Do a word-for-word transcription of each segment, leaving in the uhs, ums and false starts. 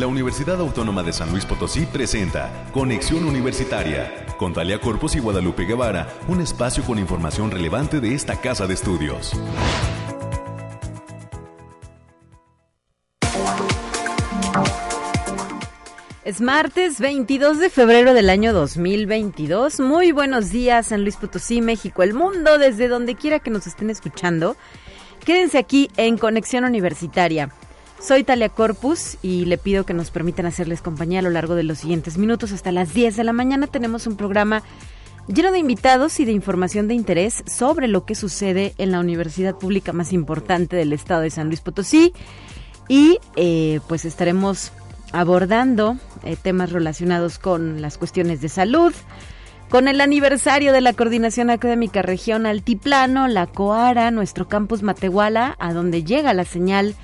La Universidad Autónoma de San Luis Potosí presenta Conexión Universitaria, con Talia Corpus y Guadalupe Guevara, un espacio con información relevante de esta casa de estudios. Es martes veintidós de febrero del año dos mil veintidós. Muy buenos días, San Luis Potosí, México, el mundo, desde donde quiera que nos estén escuchando. Quédense aquí en Conexión Universitaria. Soy Talia Corpus y le pido que nos permitan hacerles compañía a lo largo de los siguientes minutos. Hasta las diez de la mañana tenemos un programa lleno de invitados y de información de interés sobre lo que sucede en la universidad pública más importante del estado de San Luis Potosí. Y eh, pues estaremos abordando eh, temas relacionados con las cuestiones de salud, con el aniversario de la Coordinación Académica Región Altiplano, la Coara, nuestro campus Matehuala, a donde llega la señal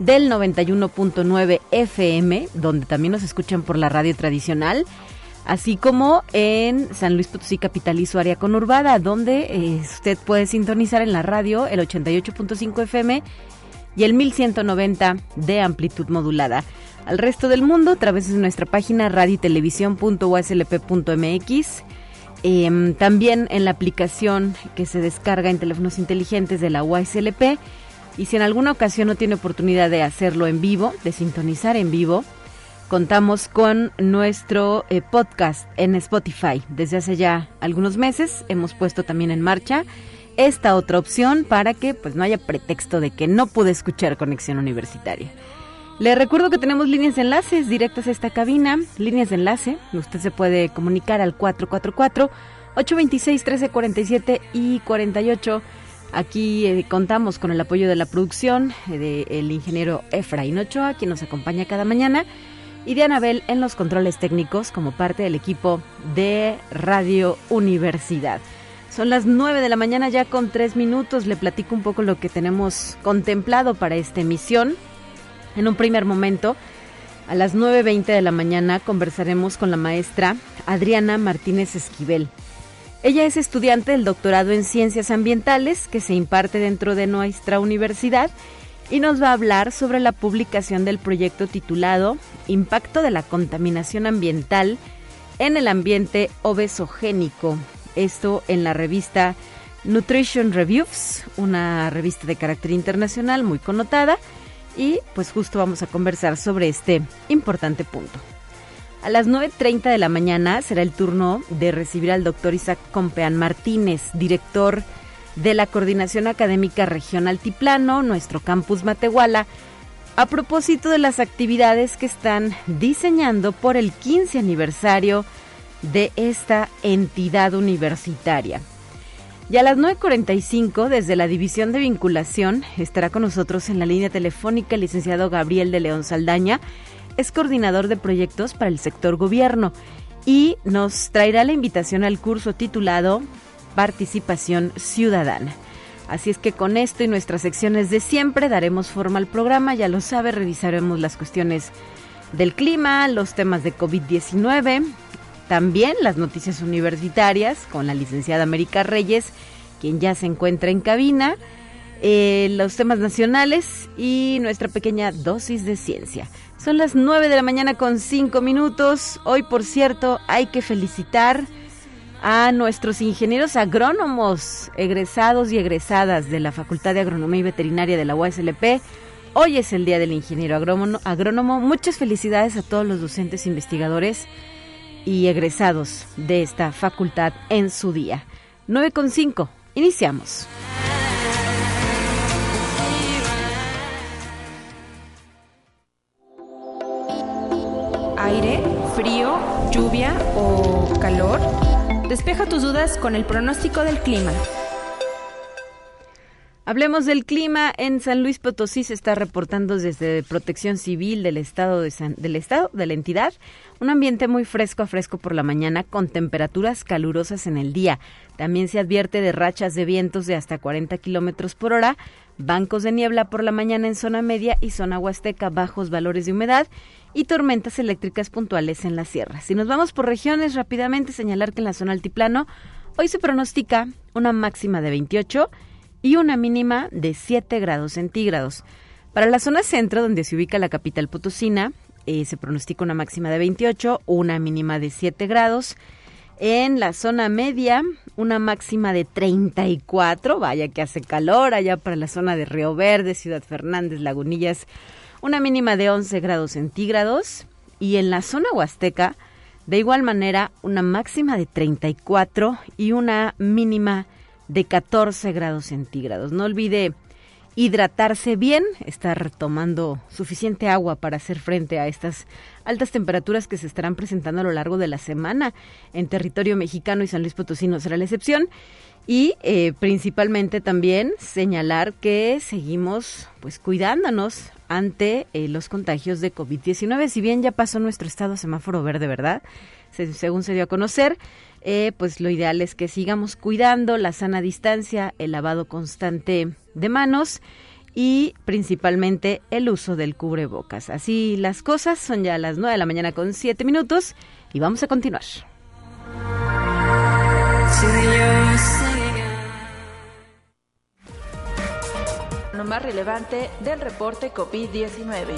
del noventa y uno punto nueve F M, donde también nos escuchan por la radio tradicional, así como en San Luis Potosí Capital y su área conurbada, donde eh, usted puede sintonizar en la radio el ochenta y ocho punto cinco F M y el mil ciento noventa de amplitud modulada. Al resto del mundo, a través de nuestra página radio y televisión punto u s l p punto m x. Eh, también en la aplicación que se descarga en teléfonos inteligentes de la U S L P, y si en alguna ocasión no tiene oportunidad de hacerlo en vivo, de sintonizar en vivo, contamos con nuestro eh, podcast en Spotify. Desde hace ya algunos meses hemos puesto también en marcha esta otra opción para que pues no haya pretexto de que no pude escuchar Conexión Universitaria. Le recuerdo que tenemos líneas de enlaces directas a esta cabina, líneas de enlace. Usted se puede comunicar al cuatro cuatro cuatro, ocho dos seis, uno tres cuatro siete y cuarenta y ocho. Aquí eh, contamos con el apoyo de la producción eh, del ingeniero Efraín Ochoa, quien nos acompaña cada mañana, y de Anabel en los controles técnicos como parte del equipo de Radio Universidad. Son las nueve de la mañana ya con tres minutos. Le platico un poco lo que tenemos contemplado para esta emisión. En un primer momento, a las nueve veinte de la mañana, conversaremos con la maestra Adriana Martínez Esquivel. Ella es estudiante del doctorado en Ciencias Ambientales que se imparte dentro de nuestra universidad y nos va a hablar sobre la publicación del proyecto titulado Impacto de la contaminación ambiental en el ambiente obesogénico. Esto en la revista Nutrition Reviews, una revista de carácter internacional muy connotada. Y pues justo vamos a conversar sobre este importante punto. A las nueve treinta de la mañana será el turno de recibir al doctor Isaac Compeán Martínez, director de la Coordinación Académica Región Altiplano, nuestro campus Matehuala, a propósito de las actividades que están diseñando por el quince aniversario de esta entidad universitaria. Y a las nueve cuarenta y cinco, desde la División de Vinculación, estará con nosotros en la línea telefónica el licenciado Gabriel de León Saldaña, es coordinador de proyectos para el sector gobierno, y nos traerá la invitación al curso titulado Participación Ciudadana. Así es que con esto y nuestras secciones de siempre daremos forma al programa, ya lo sabe, revisaremos las cuestiones del clima, los temas de COVID diecinueve... También las noticias universitarias con la licenciada América Reyes, quien ya se encuentra en cabina, eh, los temas nacionales y nuestra pequeña dosis de ciencia. Son las nueve de la mañana con cinco minutos. Hoy, por cierto, hay que felicitar a nuestros ingenieros agrónomos egresados y egresadas de la Facultad de Agronomía y Veterinaria de la U A S L P. Hoy es el Día del Ingeniero Agrónomo. Muchas felicidades a todos los docentes investigadores y egresados de esta facultad en su día. nueve con cinco, iniciamos. Aire, frío, lluvia o calor. Despeja tus dudas con el pronóstico del clima. Hablemos del clima. En San Luis Potosí se está reportando desde Protección Civil del estado de San, del estado de la entidad un ambiente muy fresco a fresco por la mañana con temperaturas calurosas en el día. También se advierte de rachas de vientos de hasta cuarenta kilómetros por hora, bancos de niebla por la mañana en zona media y zona huasteca, bajos valores de humedad y tormentas eléctricas puntuales en las sierras. Si nos vamos por regiones rápidamente, señalar que en la zona altiplano hoy se pronostica una máxima de veintiocho y una mínima de siete grados centígrados. Para la zona centro, donde se ubica la capital potosina, eh, se pronostica una máxima de veintiocho, una mínima de siete grados. En la zona media, una máxima de treinta y cuatro, vaya que hace calor allá para la zona de Río Verde, Ciudad Fernández, Lagunillas, una mínima de once grados centígrados. Y en la zona huasteca, de igual manera, una máxima de treinta y cuatro y una mínima de catorce grados centígrados. No olvide hidratarse bien, estar tomando suficiente agua para hacer frente a estas altas temperaturas que se estarán presentando a lo largo de la semana en territorio mexicano, y San Luis Potosí no será la excepción. Y eh, principalmente también señalar que seguimos pues cuidándonos ante eh, los contagios de COVID diecinueve. Si bien ya pasó nuestro estado semáforo verde, ¿verdad? Se, según se dio a conocer, eh, pues lo ideal es que sigamos cuidando la sana distancia, el lavado constante de manos y principalmente el uso del cubrebocas. Así las cosas, son ya las nueve de la mañana con siete minutos y vamos a continuar. Lo más relevante del reporte COVID diecinueve.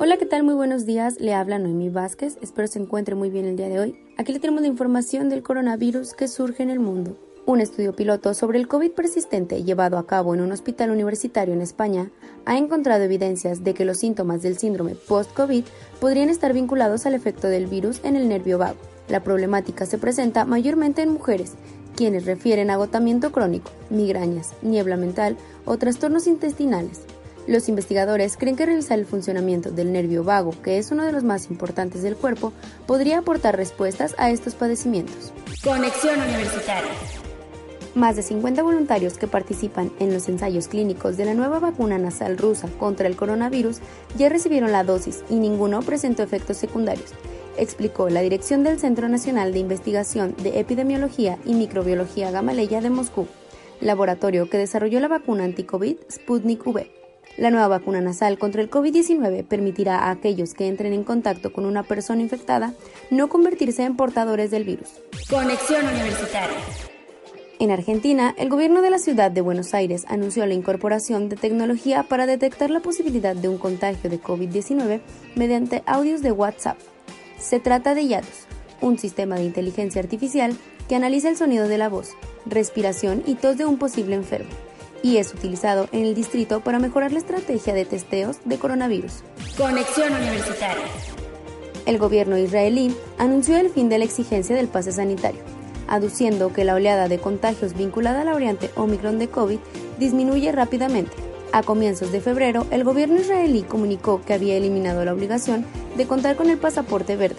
Hola, ¿qué tal? Muy buenos días. Le habla Noemí Vázquez. Espero se encuentre muy bien el día de hoy. Aquí le tenemos la información del coronavirus que surge en el mundo. Un estudio piloto sobre el COVID persistente llevado a cabo en un hospital universitario en España ha encontrado evidencias de que los síntomas del síndrome post-COVID podrían estar vinculados al efecto del virus en el nervio vago. La problemática se presenta mayormente en mujeres, quienes refieren agotamiento crónico, migrañas, niebla mental o trastornos intestinales. Los investigadores creen que revisar el funcionamiento del nervio vago, que es uno de los más importantes del cuerpo, podría aportar respuestas a estos padecimientos. Conexión Universitaria. Más de cincuenta voluntarios que participan en los ensayos clínicos de la nueva vacuna nasal rusa contra el coronavirus ya recibieron la dosis y ninguno presentó efectos secundarios, explicó la dirección del Centro Nacional de Investigación de Epidemiología y Microbiología Gamaleya de Moscú, laboratorio que desarrolló la vacuna anti-COVID Sputnik V. La nueva vacuna nasal contra el COVID diecinueve permitirá a aquellos que entren en contacto con una persona infectada no convertirse en portadores del virus. Conexión Universitaria. En Argentina, el gobierno de la ciudad de Buenos Aires anunció la incorporación de tecnología para detectar la posibilidad de un contagio de COVID diecinueve mediante audios de WhatsApp. Se trata de IADOS, un sistema de inteligencia artificial que analiza el sonido de la voz, respiración y tos de un posible enfermo, y es utilizado en el distrito para mejorar la estrategia de testeos de coronavirus. Conexión Universitaria. El gobierno israelí anunció el fin de la exigencia del pase sanitario, aduciendo que la oleada de contagios vinculada a la variante Omicron de COVID disminuye rápidamente. A comienzos de febrero, el gobierno israelí comunicó que había eliminado la obligación de contar con el pasaporte verde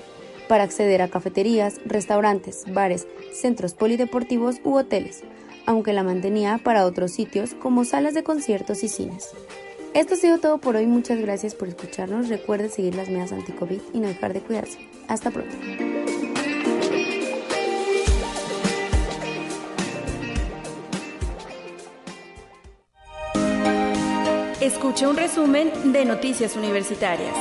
para acceder a cafeterías, restaurantes, bares, centros polideportivos u hoteles, aunque la mantenía para otros sitios como salas de conciertos y cines. Esto ha sido todo por hoy, muchas gracias por escucharnos, recuerden seguir las medidas anti-COVID y no dejar de cuidarse. Hasta pronto. Escucha un resumen de Noticias Universitarias.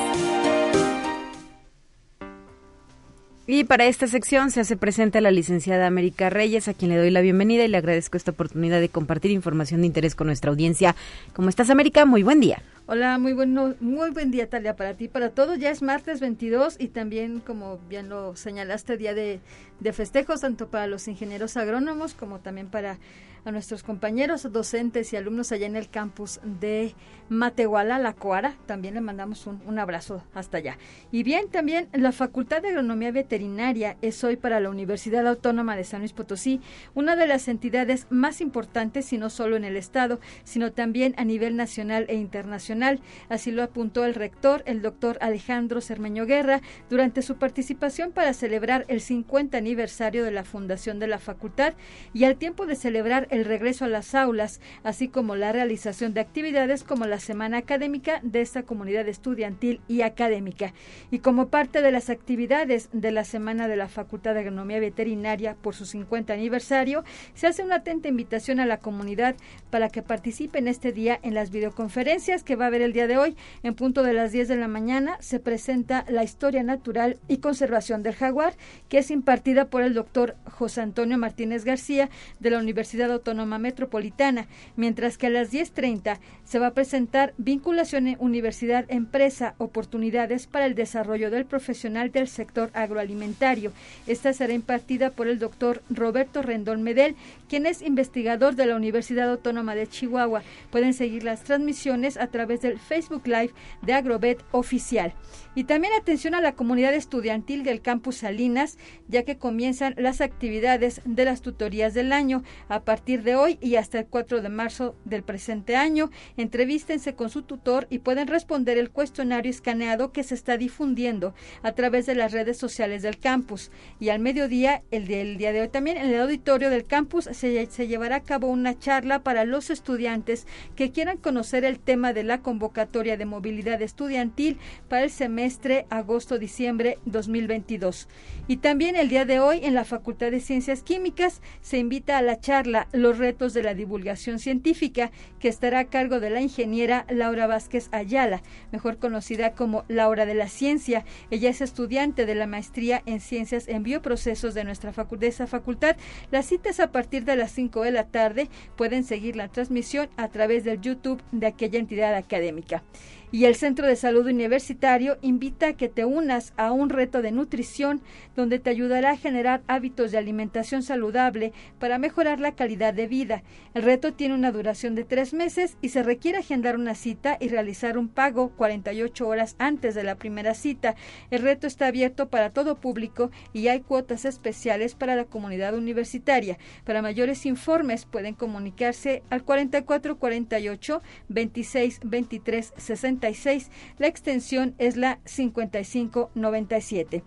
Y para esta sección se hace presente la licenciada América Reyes, a quien le doy la bienvenida y le agradezco esta oportunidad de compartir información de interés con nuestra audiencia. ¿Cómo estás, América? Muy buen día. Hola, muy bueno, muy buen día, Talia, para ti, para todos. Ya es martes veintidós y también, como bien lo señalaste, día de, de festejos, tanto para los ingenieros agrónomos como también para a nuestros compañeros docentes y alumnos allá en el campus de Matehuala, la Coara. También le mandamos un, un abrazo hasta allá. Y bien, también la Facultad de Agronomía Veterinaria es hoy para la Universidad Autónoma de San Luis Potosí una de las entidades más importantes, y no solo en el estado, sino también a nivel nacional e internacional. Así lo apuntó el rector, el doctor Alejandro Cermeño Guerra, durante su participación para celebrar el cincuenta aniversario de la fundación de la facultad, y al tiempo de celebrar el regreso a las aulas, así como la realización de actividades como la semana académica de esta comunidad estudiantil y académica. Y como parte de las actividades de la semana de la Facultad de Agronomía Veterinaria por su cincuenta aniversario, se hace una atenta invitación a la comunidad para que participe en este día en las videoconferencias que va a haber el día de hoy. En punto de las diez de la mañana se presenta la historia natural y conservación del jaguar, que es impartida por el doctor José Antonio Martínez García de la Universidad Autónoma Autónoma Metropolitana, mientras que a las diez treinta se va a presentar vinculación universidad-empresa, oportunidades para el desarrollo del profesional del sector agroalimentario. Esta será impartida por el doctor Roberto Rendón Medel, quien es investigador de la Universidad Autónoma de Chihuahua. Pueden seguir las transmisiones a través del Facebook Live de Agrobet Oficial. Y también atención a la comunidad estudiantil del Campus Salinas, ya que comienzan las actividades de las tutorías del año a partir de hoy y hasta el cuatro de marzo del presente año. Entrevístense con su tutor y pueden responder el cuestionario escaneado que se está difundiendo a través de las redes sociales del campus. Y al mediodía, el, de, el día de hoy también, en el auditorio del campus se, se llevará a cabo una charla para los estudiantes que quieran conocer el tema de la convocatoria de movilidad estudiantil para el semestre agosto-diciembre dos mil veintidós. Y también el día de hoy en la Facultad de Ciencias Químicas se invita a la charla Los retos de la divulgación científica, que estará a cargo de la ingeniera Laura Vázquez Ayala, mejor conocida como Laura de la Ciencia. Ella es estudiante de la maestría en Ciencias en Bioprocesos de nuestra facultad, de esa facultad. La cita es a partir de las cinco de la tarde. Pueden seguir la transmisión a través del YouTube de aquella entidad académica. Y el Centro de Salud Universitario invita a que te unas a un reto de nutrición donde te ayudará a generar hábitos de alimentación saludable para mejorar la calidad de vida. El reto tiene una duración de tres meses y se requiere agendar una cita y realizar un pago cuarenta y ocho horas antes de la primera cita. El reto está abierto para todo público y hay cuotas especiales para la comunidad universitaria. Para mayores informes pueden comunicarse al cuarenta y cuatro cuarenta y ocho veintiséis veintitrés sesenta. La extensión es la cincuenta y cinco noventa y siete.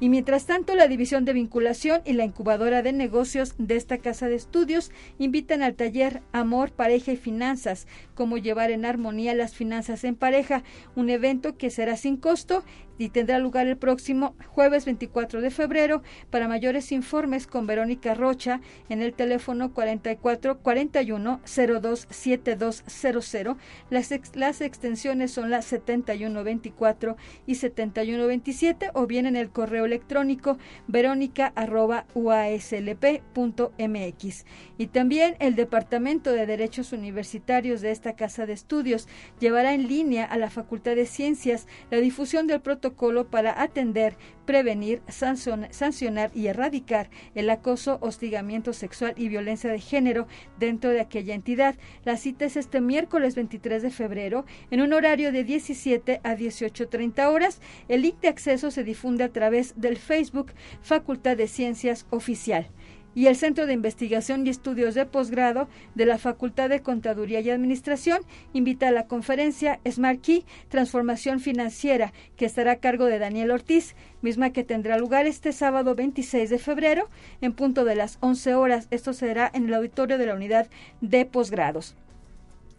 Y mientras tanto, la División de Vinculación y la Incubadora de Negocios de esta Casa de Estudios invitan al taller Amor, Pareja y Finanzas, cómo llevar en armonía las finanzas en pareja, un evento que será sin costo y tendrá lugar el próximo jueves veinticuatro de febrero. Para mayores informes con Verónica Rocha en el teléfono cuarenta y cuatro cuarenta y uno cero dos siete dos cero cero. Las, ex, las extensiones son las setenta y uno veinticuatro y setenta y uno veintisiete, o bien en el correo electrónico verónica arroba u a s l p punto m x. Y también el Departamento de Derechos Universitarios de esta Casa de Estudios llevará en línea a la Facultad de Ciencias la difusión del protocolo para atender, prevenir, sancionar y erradicar el acoso, hostigamiento sexual y violencia de género dentro de aquella entidad. La cita es este miércoles veintitrés de febrero en un horario de diecisiete a dieciocho treinta horas. El link de acceso se difunde a través del Facebook Facultad de Ciencias Oficial. Y el Centro de Investigación y Estudios de Posgrado de la Facultad de Contaduría y Administración invita a la conferencia Smart Key, Transformación Financiera, que estará a cargo de Daniel Ortiz, misma que tendrá lugar este sábado veintiséis de febrero en punto de las once horas. Esto será en el auditorio de la Unidad de Posgrados.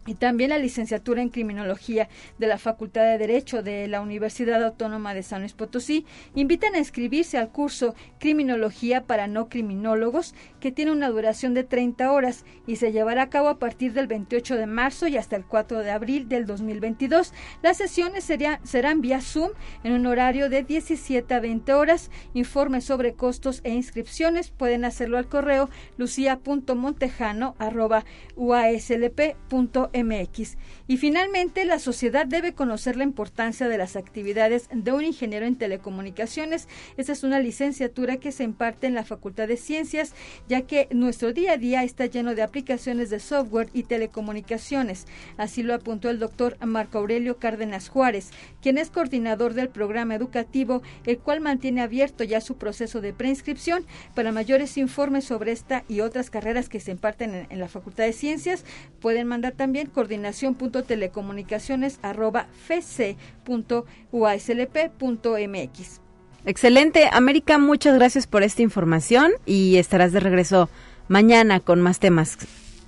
Y también la licenciatura en Criminología de la Facultad de Derecho de la Universidad Autónoma de San Luis Potosí invitan a inscribirse al curso Criminología para no criminólogos, que tiene una duración de treinta horas y se llevará a cabo a partir del veintiocho de marzo y hasta el cuatro de abril del dos mil veintidós. Las sesiones serían, serán vía Zoom en un horario de diecisiete a veinte horas. Informes sobre costos e inscripciones pueden hacerlo al correo lucía punto montejano arroba u a s l p punto m x. Y finalmente, la sociedad debe conocer la importancia de las actividades de un ingeniero en telecomunicaciones. Esta es una licenciatura que se imparte en la Facultad de Ciencias, ya que nuestro día a día está lleno de aplicaciones de software y telecomunicaciones. Así lo apuntó el doctor Marco Aurelio Cárdenas Juárez, quien es coordinador del programa educativo, el cual mantiene abierto ya su proceso de preinscripción. Para mayores informes sobre esta y otras carreras que se imparten en, en la Facultad de Ciencias, pueden mandar también coordinación punto telecomunicaciones arroba f c punto u a s l p punto m x. Excelente, América, muchas gracias por esta información y estarás de regreso mañana con más temas.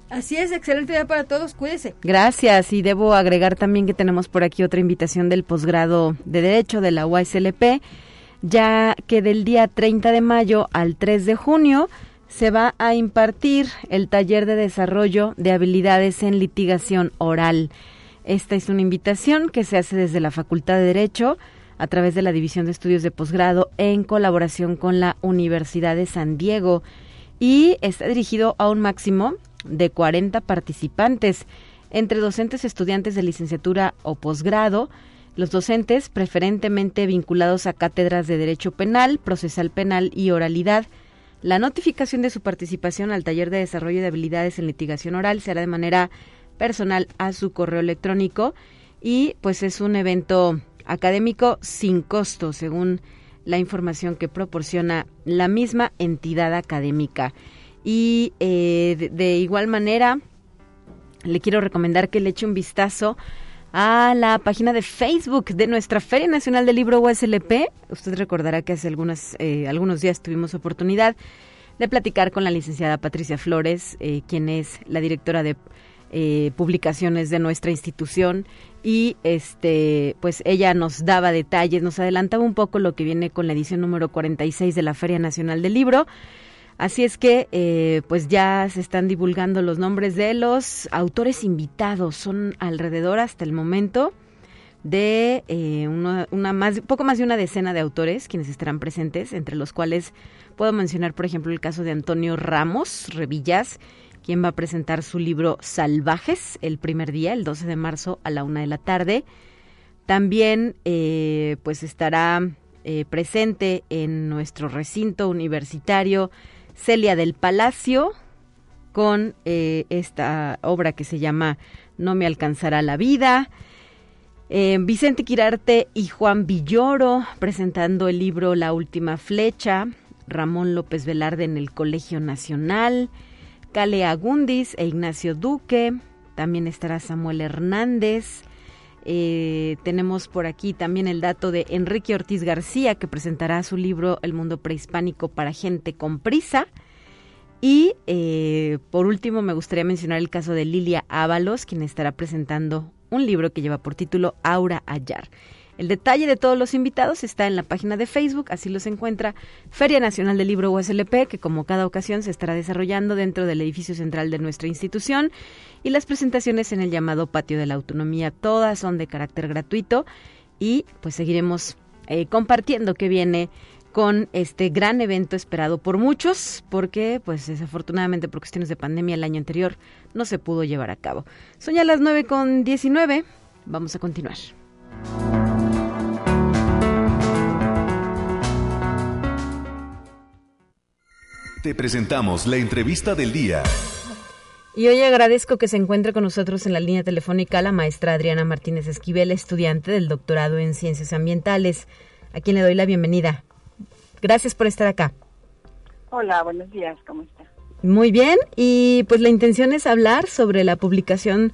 Así es, excelente día para todos, cuídese. Gracias, y debo agregar también que tenemos por aquí otra invitación del posgrado de Derecho de la U A S L P, ya que del día treinta de mayo al tres de junio se va a impartir el taller de desarrollo de habilidades en litigación oral. Esta es una invitación que se hace desde la Facultad de Derecho a través de la División de Estudios de Posgrado en colaboración con la Universidad de San Diego, y está dirigido a un máximo de cuarenta participantes, entre docentes, estudiantes de licenciatura o posgrado, los docentes preferentemente vinculados a cátedras de Derecho Penal, Procesal Penal y Oralidad. La notificación de su participación al taller de desarrollo de habilidades en litigación oral se hará de manera personal a su correo electrónico y pues es un evento académico sin costo, según la información que proporciona la misma entidad académica. Y eh, de, de igual manera, le quiero recomendar que le eche un vistazo a la página de Facebook de nuestra Feria Nacional del Libro U S L P. Usted recordará que hace algunas, eh, algunos días tuvimos oportunidad de platicar con la licenciada Patricia Flores, eh, quien es la directora de eh, publicaciones de nuestra institución, y este, pues ella nos daba detalles, nos adelantaba un poco lo que viene con la edición número cuarenta y seis de la Feria Nacional del Libro. Así es que eh, pues ya se están divulgando los nombres de los autores invitados. Son alrededor hasta el momento de eh, una, una más, poco más de una decena de autores quienes estarán presentes, entre los cuales puedo mencionar, por ejemplo, el caso de Antonio Ramos Revillas, quien va a presentar su libro Salvajes el primer día, el doce de marzo a la una de la tarde. También eh, pues estará eh, presente en nuestro recinto universitario Celia del Palacio con eh, esta obra que se llama No me alcanzará la vida. Eh, Vicente Quirarte y Juan Villoro presentando el libro La última flecha. Ramón López Velarde en el Colegio Nacional. Cale Agundis e Ignacio Duque. También estará Samuel Hernández. Eh, tenemos por aquí también el dato de Enrique Ortiz García, que presentará su libro El mundo prehispánico para gente con prisa. Y eh, por último me gustaría mencionar el caso de Lilia Ábalos, quien estará presentando un libro que lleva por título Aura Ayar. El detalle de todos los invitados está en la página de Facebook, así los encuentra Feria Nacional del Libro U S L P, que como cada ocasión se estará desarrollando dentro del edificio central de nuestra institución, y las presentaciones en el llamado Patio de la Autonomía, todas son de carácter gratuito, y pues seguiremos eh, compartiendo qué viene con este gran evento esperado por muchos, porque pues desafortunadamente por cuestiones de pandemia el año anterior no se pudo llevar a cabo. Son ya las nueve con diecinueve, vamos a continuar. Te presentamos la entrevista del día. Y hoy agradezco que se encuentre con nosotros en la línea telefónica la maestra Adriana Martínez Esquivel, estudiante del doctorado en Ciencias Ambientales, a quien le doy la bienvenida. Gracias por estar acá. Hola, buenos días, ¿cómo está? Muy bien, y pues la intención es hablar sobre la publicación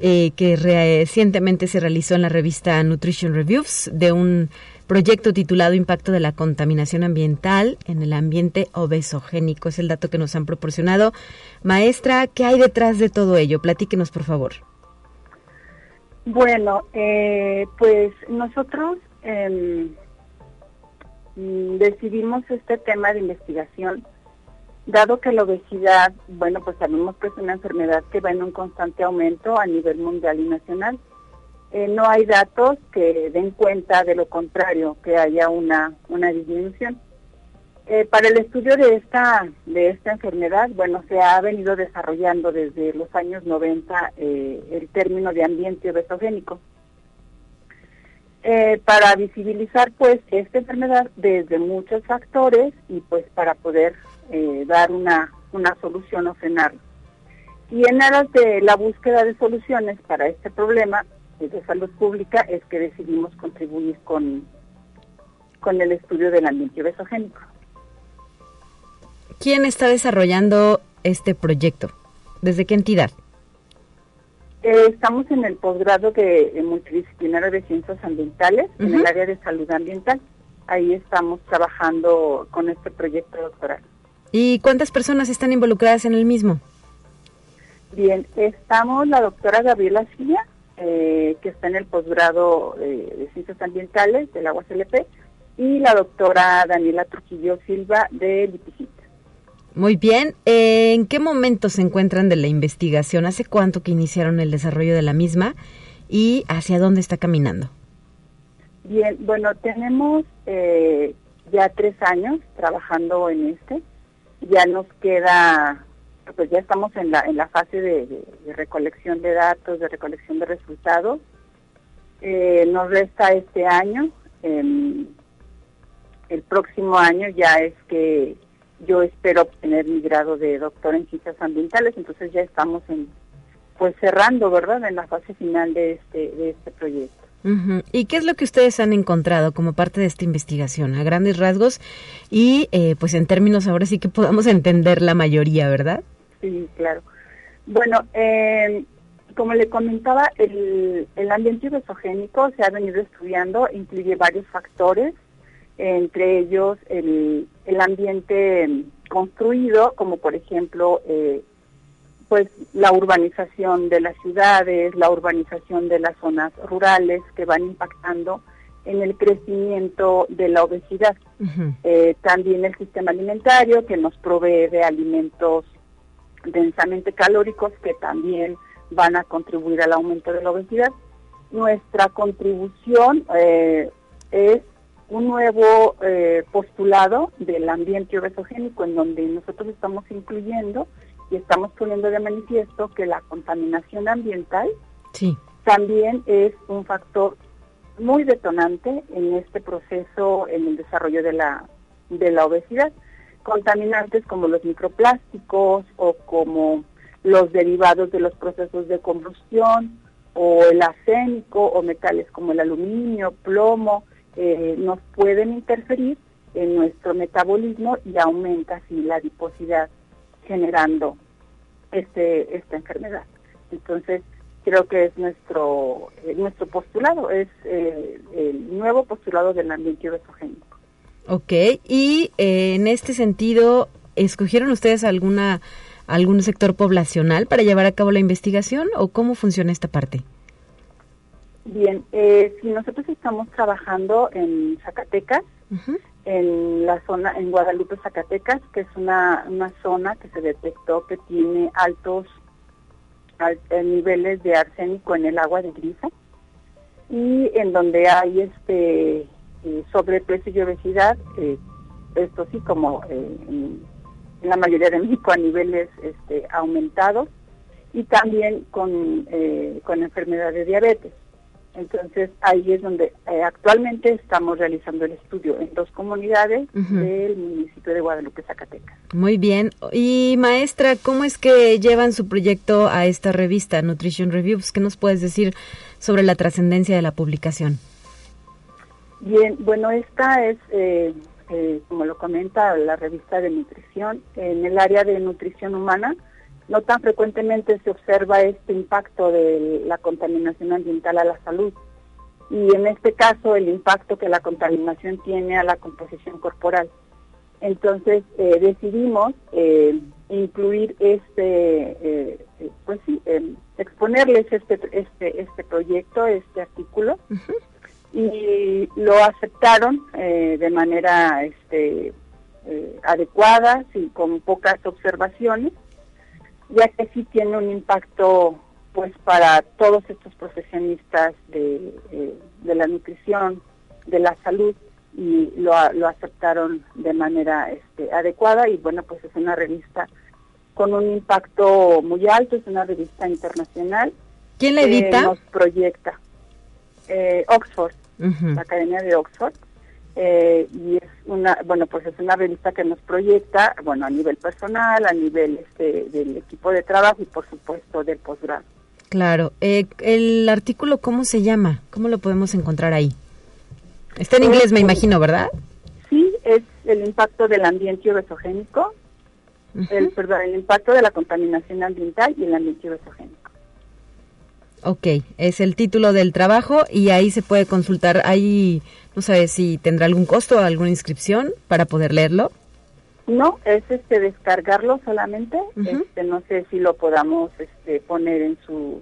eh, que recientemente se realizó en la revista Nutrition Reviews de un proyecto titulado Impacto de la contaminación ambiental en el ambiente obesogénico. Es el dato que nos han proporcionado. Maestra, ¿qué hay detrás de todo ello? Platíquenos, por favor. Bueno, eh, pues nosotros eh, decidimos este tema de investigación, dado que la obesidad, bueno, pues sabemos que es una enfermedad que va en un constante aumento a nivel mundial y nacional. Eh, no hay datos que den cuenta de lo contrario, que haya una, una disminución. Eh, para el estudio de esta, de esta enfermedad, bueno, se ha venido desarrollando desde los años noventa eh, el término de ambiente obesogénico. Eh, para visibilizar, pues, esta enfermedad desde muchos factores y, pues, para poder eh, dar una, una solución o frenarlo. Y en aras de la búsqueda de soluciones para este problema de salud pública es que decidimos contribuir con, con el estudio del ambiente obesogénico. ¿Quién está desarrollando este proyecto? ¿Desde qué entidad? Eh, estamos en el posgrado de, de multidisciplinario de ciencias ambientales, uh-huh, en el área de salud ambiental. Ahí estamos trabajando con este proyecto doctoral. ¿Y cuántas personas están involucradas en el mismo? Bien, estamos la doctora Gabriela Silla, Eh, que está en el posgrado eh, de Ciencias Ambientales de la U S L P, y la doctora Daniela Trujillo Silva de Lipicit. Muy bien. Eh, ¿En qué momento se encuentran de la investigación? ¿Hace cuánto que iniciaron el desarrollo de la misma? ¿Y hacia dónde está caminando? Bien, bueno, tenemos eh, ya tres años trabajando en este. Ya nos queda pues ya estamos en la en la fase de, de, de recolección de datos, de recolección de resultados. Eh, nos resta este año. Eh, el próximo año ya es que yo espero obtener mi grado de doctor en ciencias ambientales, entonces ya estamos en pues cerrando, ¿verdad?, en la fase final de este de este proyecto. Uh-huh. ¿Y qué es lo que ustedes han encontrado como parte de esta investigación, a grandes rasgos y eh, pues en términos ahora sí que podamos entender la mayoría, ¿verdad? Sí, claro. Bueno, eh, como le comentaba, el, el ambiente obesogénico se ha venido estudiando, incluye varios factores, entre ellos el, el ambiente construido, como por ejemplo eh, pues la urbanización de las ciudades, la urbanización de las zonas rurales, que van impactando en el crecimiento de la obesidad. Uh-huh. Eh, también el sistema alimentario, que nos provee de alimentos densamente calóricos, que también van a contribuir al aumento de la obesidad. Nuestra contribución eh, es un nuevo eh, postulado del ambiente obesogénico, en donde nosotros estamos incluyendo y estamos poniendo de manifiesto que la contaminación ambiental sí. también es un factor muy detonante en este proceso, en el desarrollo de la de la obesidad. Contaminantes como los microplásticos o como los derivados de los procesos de combustión o el arsénico o metales como el aluminio, plomo, eh, nos pueden interferir en nuestro metabolismo y aumenta así la adiposidad, generando este esta enfermedad. Entonces, creo que es nuestro nuestro postulado, es eh, el nuevo postulado del ambiente obesogénico. Okay, y eh, en este sentido, ¿escogieron ustedes alguna algún sector poblacional para llevar a cabo la investigación o cómo funciona esta parte? Bien, eh, si nosotros estamos trabajando en Zacatecas, uh-huh. en la zona, en Guadalupe Zacatecas, que es una, una zona que se detectó que tiene altos alt, eh, niveles de arsénico en el agua de grifo y en donde hay este eh, sobrepeso y obesidad, eh, esto sí como eh, en, en la mayoría de México a niveles este, aumentados y también con, eh, con enfermedad de diabetes. Entonces, ahí es donde eh, actualmente estamos realizando el estudio, en dos comunidades uh-huh. del municipio de Guadalupe, Zacatecas. Muy bien. Y maestra, ¿cómo es que llevan su proyecto a esta revista, Nutrition Reviews? ¿Qué nos puedes decir sobre la trascendencia de la publicación? Bien, bueno, esta es, eh, eh, como lo comenta, la revista de nutrición. En el área de nutrición humana, no tan frecuentemente se observa este impacto de la contaminación ambiental a la salud. Y en este caso, el impacto que la contaminación tiene a la composición corporal. Entonces, eh, decidimos eh, incluir este, eh, pues sí, eh, exponerles este, este, este proyecto, este artículo. Uh-huh. Y lo aceptaron eh, de manera este, eh, adecuada, sí, con pocas observaciones, ya que sí tiene un impacto pues para todos estos profesionistas de, eh, de la nutrición, de la salud, y lo, lo aceptaron de manera este, adecuada. Y bueno, pues es una revista con un impacto muy alto, es una revista internacional. ¿Quién la edita? Eh, nos proyecta. Eh, Oxford, uh-huh. la Academia de Oxford. Eh, y es una, bueno, pues es una revista que nos proyecta, bueno, a nivel personal, a nivel este, del equipo de trabajo y por supuesto del posgrado. Claro. Eh, el artículo, ¿cómo se llama? ¿Cómo lo podemos encontrar ahí? Está en eh, inglés, me imagino, ¿verdad? Sí, es el impacto del ambiente obesogénico, uh-huh. el, perdón, el impacto de la contaminación ambiental y el ambiente obesogénico. Ok, es el título del trabajo y ahí se puede consultar. Ahí, no sé si tendrá algún costo o alguna inscripción para poder leerlo. No, es este descargarlo solamente. Uh-huh. Este, no sé si lo podamos este, poner en sus,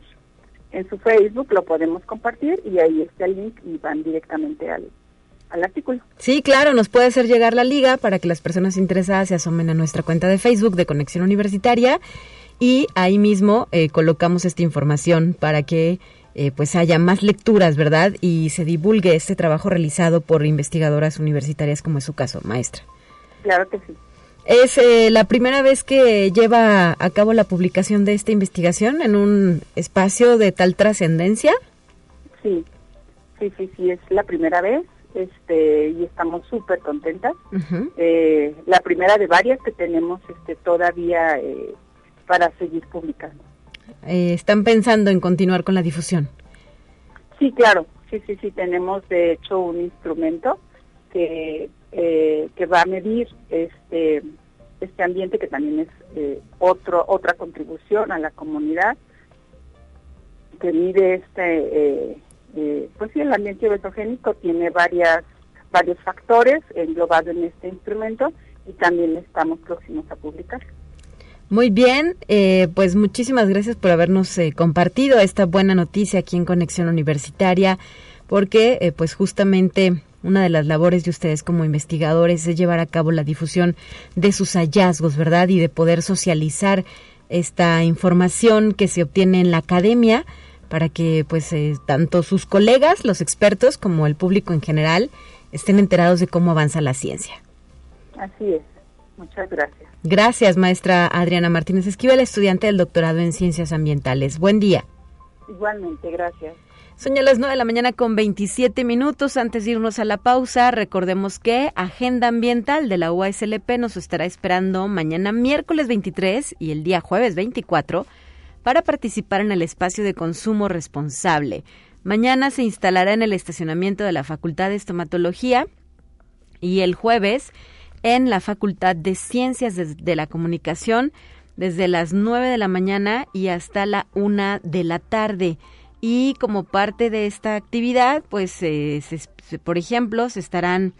en su Facebook, lo podemos compartir y ahí está el link y van directamente al, al artículo. Sí, claro, nos puede hacer llegar la liga para que las personas interesadas se asomen a nuestra cuenta de Facebook de Conexión Universitaria. Y ahí mismo eh, colocamos esta información para que eh, pues haya más lecturas, ¿verdad? Y se divulgue este trabajo realizado por investigadoras universitarias, como es su caso, maestra. Claro que sí. Es eh, la primera vez que lleva a cabo la publicación de esta investigación en un espacio de tal trascendencia. Sí, sí, sí, sí, es la primera vez este, y estamos súper contentas. Uh-huh. Eh, la primera de varias que tenemos este, todavía eh, para seguir publicando. Eh, ¿Están pensando en continuar con la difusión? Sí, claro, sí, sí, sí, tenemos de hecho un instrumento que... Eh, que va a medir este este ambiente, que también es eh, otro otra contribución a la comunidad, que mide este eh, eh, pues sí, el ambiente obesogénico. Tiene varias varios factores englobados en este instrumento y también estamos próximos a publicar. Muy bien, eh, pues muchísimas gracias por habernos eh, compartido esta buena noticia aquí en Conexión Universitaria, porque eh, pues justamente una de las labores de ustedes como investigadores es llevar a cabo la difusión de sus hallazgos, ¿verdad? Y de poder socializar esta información que se obtiene en la academia para que pues eh, tanto sus colegas, los expertos, como el público en general estén enterados de cómo avanza la ciencia. Así es. Muchas gracias. Gracias, maestra Adriana Martínez Esquivel, estudiante del doctorado en Ciencias Ambientales. Buen día. Igualmente, gracias. Son ya las nueve de la mañana con veintisiete minutos. Antes de irnos a la pausa, recordemos que Agenda Ambiental de la U A S L P nos estará esperando mañana miércoles veintitrés y el día jueves veinticuatro para participar en el espacio de consumo responsable. Mañana se instalará en el estacionamiento de la Facultad de Estomatología y el jueves en la Facultad de Ciencias de la Comunicación desde las nueve de la mañana y hasta la una de la tarde. Y como parte de esta actividad, pues, eh, se, por ejemplo, se estarán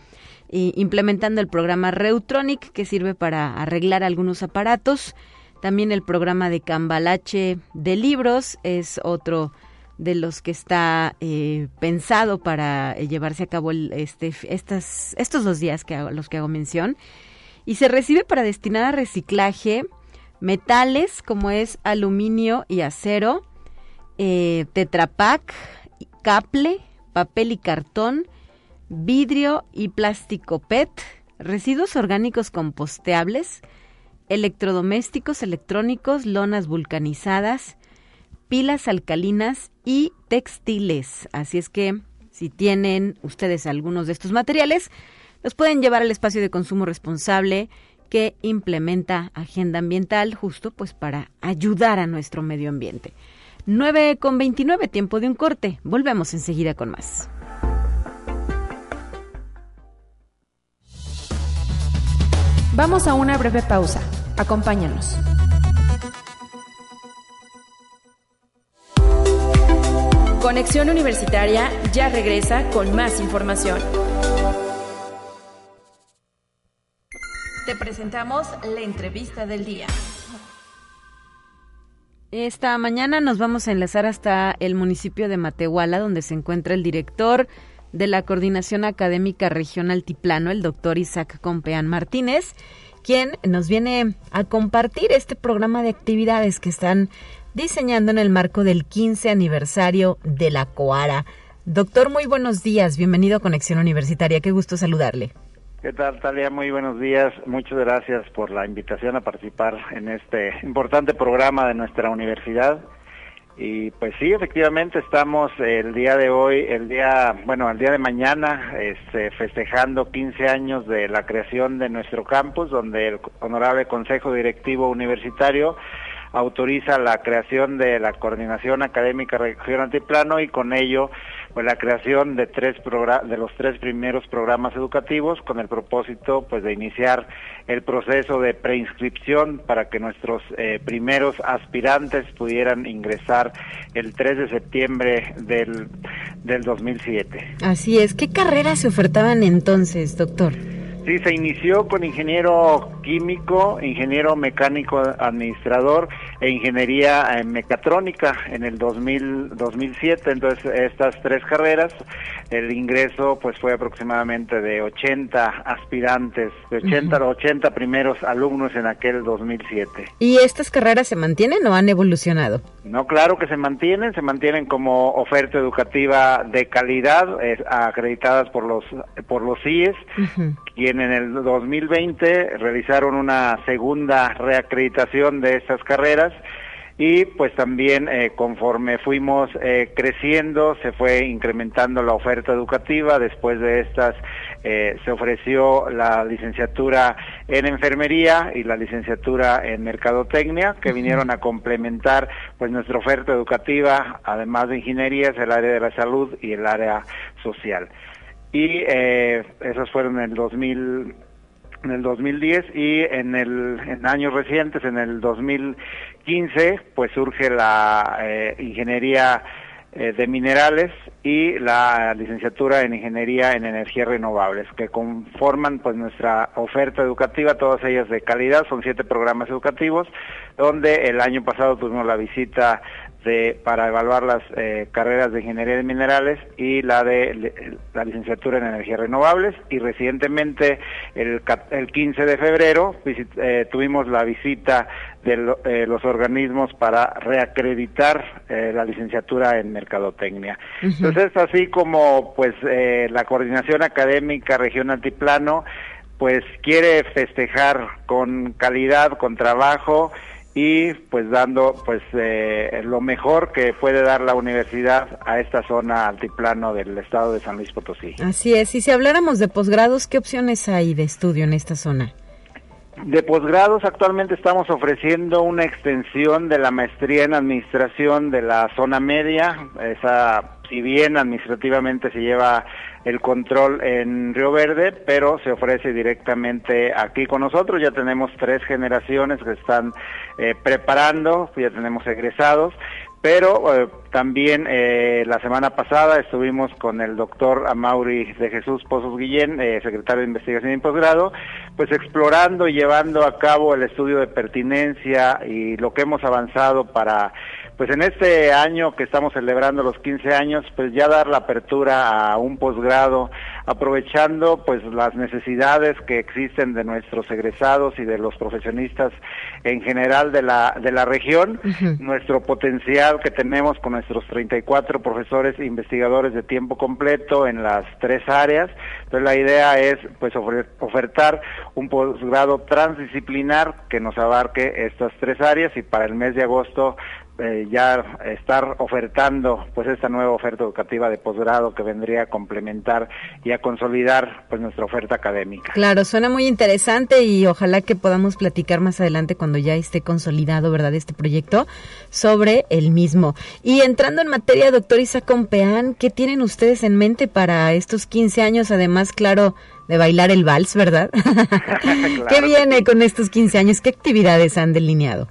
eh, implementando el programa Reutronic, que sirve para arreglar algunos aparatos. También el programa de cambalache de libros es otro de los que está eh, pensado para llevarse a cabo el, este, estas, estos dos días que hago, los que hago mención. Y se recibe para destinar a reciclaje metales como es aluminio y acero, Eh, tetrapack, caple, papel y cartón, vidrio y plástico P E T, residuos orgánicos composteables, electrodomésticos electrónicos, lonas vulcanizadas, pilas alcalinas y textiles. Así es que si tienen ustedes algunos de estos materiales, los pueden llevar al espacio de consumo responsable que implementa Agenda Ambiental, justo pues para ayudar a nuestro medio ambiente. nueve con veintinueve, tiempo de un corte. Volvemos enseguida con más. Vamos a una breve pausa. Acompáñanos. Conexión Universitaria ya regresa con más información. Te presentamos la entrevista del día. Esta mañana nos vamos a enlazar hasta el municipio de Matehuala, donde se encuentra el director de la Coordinación Académica Región Altiplano, el doctor Isaac Compeán Martínez, quien nos viene a compartir este programa de actividades que están diseñando en el marco del quince aniversario de la Coara. Doctor, muy buenos días. Bienvenido a Conexión Universitaria. Qué gusto saludarle. ¿Qué tal, Talia? Muy buenos días. Muchas gracias por la invitación a participar en este importante programa de nuestra universidad. Y pues sí, efectivamente estamos el día de hoy, el día, bueno, el día de mañana, este, festejando quince años de la creación de nuestro campus, donde el Honorable Consejo Directivo Universitario autoriza la creación de la Coordinación Académica Región Altiplano y con ello pues la creación de tres progr- de los tres primeros programas educativos, con el propósito pues de iniciar el proceso de preinscripción para que nuestros eh, primeros aspirantes pudieran ingresar el tres de septiembre del del dos mil siete. Así es. ¿Qué carreras se ofertaban entonces, doctor? Sí, se inició con ingeniero químico, ingeniero mecánico administrador, e ingeniería en mecatrónica en el dos mil, dos mil siete. Entonces, estas tres carreras, el ingreso pues fue aproximadamente de ochenta aspirantes, de ochenta, uh-huh. ochenta primeros alumnos en aquel dos mil siete. ¿Y estas carreras se mantienen o han evolucionado? No, claro que se mantienen, se mantienen como oferta educativa de calidad, eh, acreditadas por los por los C I E S, uh-huh. quien en el dos mil veinte realizaron una segunda reacreditación de estas carreras. Y pues también eh, conforme fuimos eh, creciendo, se fue incrementando la oferta educativa. Después de estas eh, se ofreció la licenciatura en enfermería y la licenciatura en mercadotecnia, que vinieron a complementar pues nuestra oferta educativa, además de ingenierías, el área de la salud y el área social. Y eh, esos fueron en el dos mil en el dos mil diez, y en el en años recientes, en el dos mil quince, pues surge la eh, ingeniería eh, de minerales y la licenciatura en ingeniería en energías renovables, que conforman pues nuestra oferta educativa, todas ellas de calidad. Son siete programas educativos, donde el año pasado tuvimos la visita de para evaluar las eh, carreras de ingeniería de minerales y la de le, la licenciatura en energías renovables, y recientemente el, el quince de febrero visit, eh, tuvimos la visita de lo, eh, los organismos para reacreditar eh, la licenciatura en mercadotecnia. Uh-huh. Entonces, así como pues eh, la Coordinación Académica Región Altiplano pues quiere festejar con calidad, con trabajo, y pues dando pues eh, lo mejor que puede dar la universidad a esta zona altiplano del estado de San Luis Potosí. Así es, y si habláramos de posgrados, ¿qué opciones hay de estudio en esta zona? De posgrados, actualmente estamos ofreciendo una extensión de la maestría en administración de la zona media. Esa, si bien administrativamente se lleva el control en Río Verde, pero se ofrece directamente aquí con nosotros. Ya tenemos tres generaciones que están eh, preparando, ya tenemos egresados, pero eh, también eh, la semana pasada estuvimos con el doctor Amaury de Jesús Pozos Guillén, eh, secretario de Investigación y Posgrado, pues explorando y llevando a cabo el estudio de pertinencia y lo que hemos avanzado para, pues en este año que estamos celebrando los quince años, pues ya dar la apertura a un posgrado, aprovechando pues las necesidades que existen de nuestros egresados y de los profesionistas en general de la de la región, uh-huh. nuestro potencial que tenemos con nuestros treinta y cuatro profesores e investigadores de tiempo completo en las tres áreas. Entonces la idea es pues ofertar un posgrado transdisciplinar que nos abarque estas tres áreas, y para el mes de agosto Eh, ya estar ofertando pues esta nueva oferta educativa de posgrado, que vendría a complementar y a consolidar pues nuestra oferta académica. Claro, suena muy interesante, y ojalá que podamos platicar más adelante cuando ya esté consolidado, ¿verdad?, este proyecto sobre el mismo. Y entrando en materia, doctor Isaac Compeán, ¿qué tienen ustedes en mente para estos quince años? Además, claro, de bailar el vals, ¿verdad? Claro. ¿Qué viene sí. con estos quince años? ¿Qué actividades han delineado?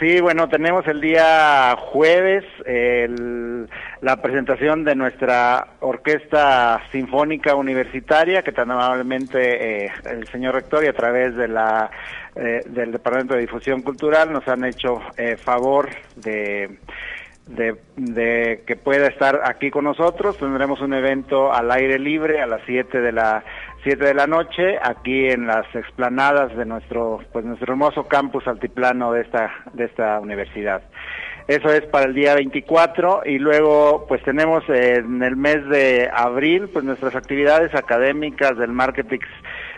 Sí, bueno, tenemos el día jueves el, la presentación de nuestra Orquesta Sinfónica Universitaria, que tan amablemente eh, el señor rector y a través de la eh, del Departamento de Difusión Cultural nos han hecho eh, favor de... De, de que pueda estar aquí con nosotros. Tendremos un evento al aire libre a las siete de la noche aquí en las explanadas de nuestro pues nuestro hermoso campus altiplano de esta de esta universidad. Eso es para el día veinticuatro, y luego pues tenemos eh, en el mes de abril pues nuestras actividades académicas del Marketing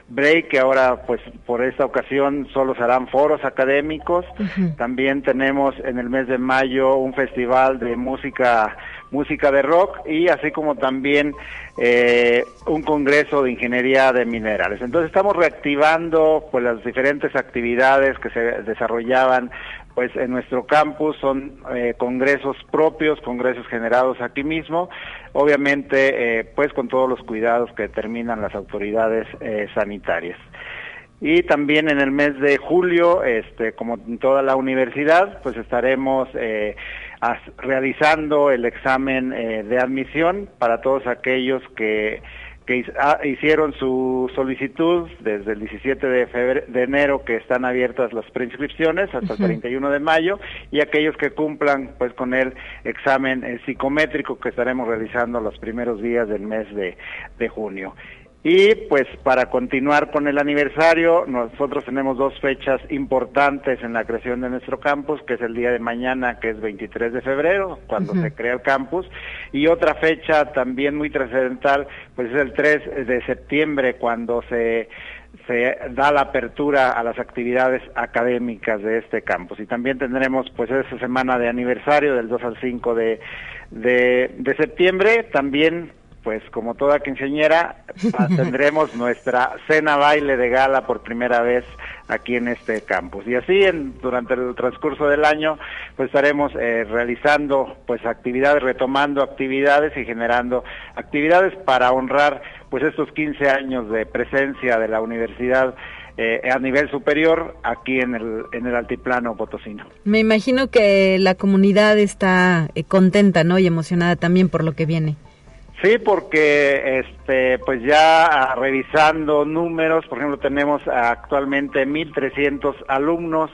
Break, que ahora pues por esta ocasión solo serán foros académicos. Uh-huh. También tenemos en el mes de mayo un festival de música música de rock, y así como también eh, un congreso de ingeniería de minerales. Entonces estamos reactivando pues las diferentes actividades que se desarrollaban pues en nuestro campus. Son eh, congresos propios, congresos generados aquí mismo, obviamente eh, pues con todos los cuidados que determinan las autoridades eh, sanitarias. Y también en el mes de julio, este, como en toda la universidad, pues estaremos eh, as- realizando el examen eh, de admisión para todos aquellos que que hicieron su solicitud desde el diecisiete de febrero de enero, que están abiertas las preinscripciones hasta el treinta y uno de mayo, y aquellos que cumplan pues con el examen eh, psicométrico que estaremos realizando los primeros días del mes de, de junio. Y pues para continuar con el aniversario, nosotros tenemos dos fechas importantes en la creación de nuestro campus, que es el día de mañana, que es veintitrés de febrero, cuando uh-huh. se crea el campus, y otra fecha también muy trascendental, pues es el tres de septiembre, cuando se... se da la apertura a las actividades académicas de este campus. Y también tendremos pues esa semana de aniversario del dos al cinco de, de, de septiembre. También, pues como toda quinceañera, tendremos nuestra cena baile de gala por primera vez aquí en este campus. Y así en, durante el transcurso del año pues estaremos eh, realizando pues actividades, retomando actividades y generando actividades para honrar pues estos quince años de presencia de la universidad eh, a nivel superior aquí en el, en el altiplano potosino. Me imagino que la comunidad está eh, contenta, ¿no?, y emocionada también por lo que viene. Sí, porque este, pues ya revisando números, por ejemplo, tenemos actualmente mil trescientos alumnos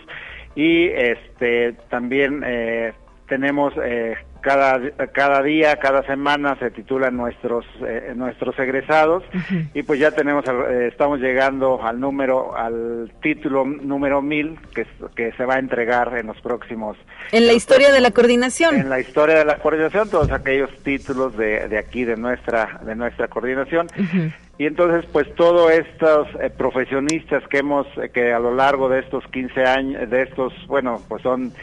y este también eh, tenemos eh, cada cada día, cada semana se titulan nuestros eh, nuestros egresados uh-huh. y pues ya tenemos eh, estamos llegando al número al título número mil que que se va a entregar en los próximos en la historia próximos, de la coordinación en la historia de la coordinación todos aquellos títulos de de aquí de nuestra de nuestra coordinación. Uh-huh. Y entonces, pues, todos estos eh, profesionistas que hemos eh, que a lo largo de estos quince años, de estos, bueno, pues son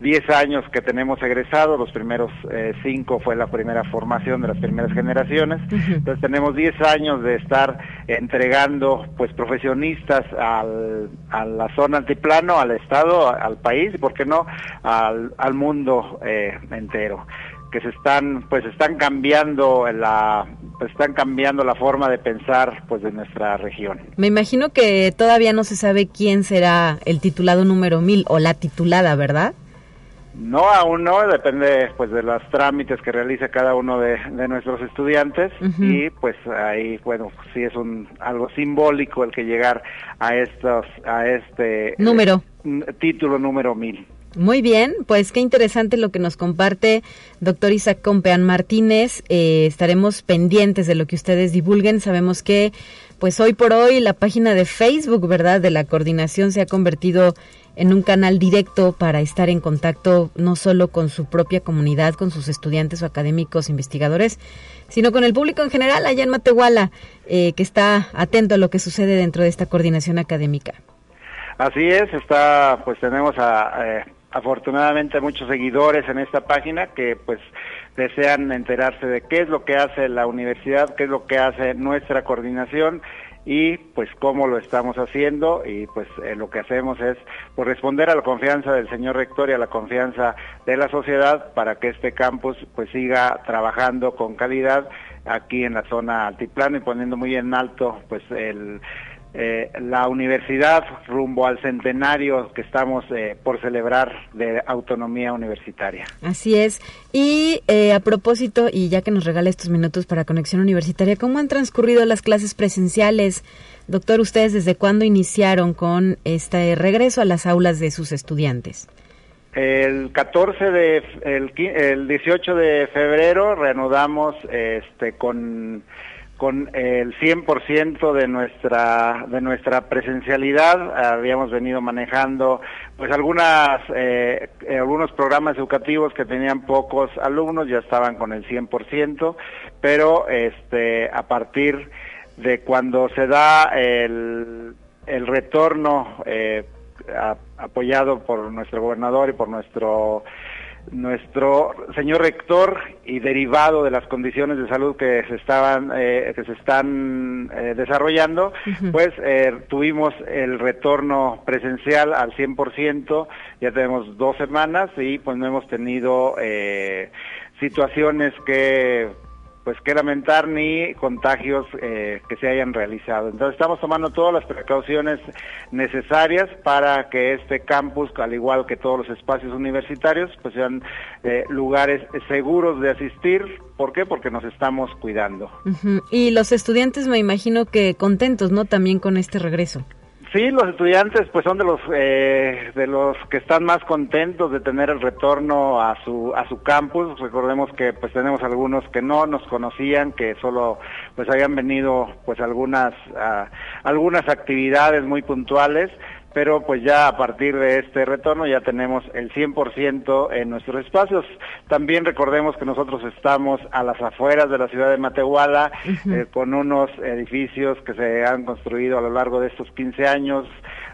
diez años que tenemos egresados, los primeros cinco eh, fue la primera formación de las primeras generaciones, uh-huh. entonces tenemos diez años de estar entregando, pues, profesionistas al, a la zona altiplano, al estado, al país, y por qué no, al, al mundo eh, entero. Que se están pues están cambiando la pues, están cambiando la forma de pensar pues de nuestra región. Me imagino que todavía no se sabe quién será el titulado número mil o la titulada, ¿verdad? No, aún no, depende pues de los trámites que realice cada uno de, de nuestros estudiantes. Uh-huh. Y pues ahí, bueno, sí es un algo simbólico el que llegar a estos a este número eh, título número mil. Muy bien, pues qué interesante lo que nos comparte doctor Isaac Compeán Martínez. Eh, estaremos pendientes de lo que ustedes divulguen. Sabemos que, pues hoy por hoy, la página de Facebook, ¿verdad?, de la coordinación se ha convertido en un canal directo para estar en contacto no solo con su propia comunidad, con sus estudiantes o académicos, investigadores, sino con el público en general allá en Matehuala, eh, que está atento a lo que sucede dentro de esta coordinación académica. Así es, está, pues tenemos a... Eh... afortunadamente muchos seguidores en esta página que pues desean enterarse de qué es lo que hace la universidad, qué es lo que hace nuestra coordinación y pues cómo lo estamos haciendo, y pues eh, lo que hacemos es por responder a la confianza del señor rector y a la confianza de la sociedad para que este campus pues siga trabajando con calidad aquí en la zona altiplano y poniendo muy en alto pues el Eh, la universidad rumbo al centenario que estamos eh, por celebrar de autonomía universitaria. Así es. Y eh, a propósito, y ya que nos regala estos minutos para Conexión Universitaria, ¿cómo han transcurrido las clases presenciales? Doctor, ¿ustedes desde cuándo iniciaron con este regreso a las aulas de sus estudiantes? El catorce de el, el dieciocho de febrero reanudamos este con con el cien por ciento de nuestra de nuestra presencialidad. Habíamos venido manejando pues algunas eh, algunos programas educativos que tenían pocos alumnos, ya estaban con el cien por ciento, pero este a partir de cuando se da el el retorno eh, a, apoyado por nuestro gobernador y por nuestro nuestro señor rector, y derivado de las condiciones de salud que se estaban eh, que se están eh, desarrollando, uh-huh. pues eh, tuvimos el retorno presencial al cien por ciento, ya tenemos dos semanas y pues no hemos tenido eh, situaciones que pues que lamentar ni contagios eh, que se hayan realizado. Entonces estamos tomando todas las precauciones necesarias para que este campus, al igual que todos los espacios universitarios, pues sean eh, lugares seguros de asistir. ¿Por qué? Porque nos estamos cuidando. Uh-huh. Y los estudiantes me imagino que contentos, ¿no? También con este regreso. Sí, los estudiantes pues son de los eh, de los que están más contentos de tener el retorno a su a su campus. Recordemos que pues tenemos algunos que no nos conocían, que solo pues habían venido pues algunas uh, algunas actividades muy puntuales, pero pues ya a partir de este retorno ya tenemos el cien por ciento en nuestros espacios. También recordemos que nosotros estamos a las afueras de la ciudad de Matehuala, eh, con unos edificios que se han construido a lo largo de estos quince años,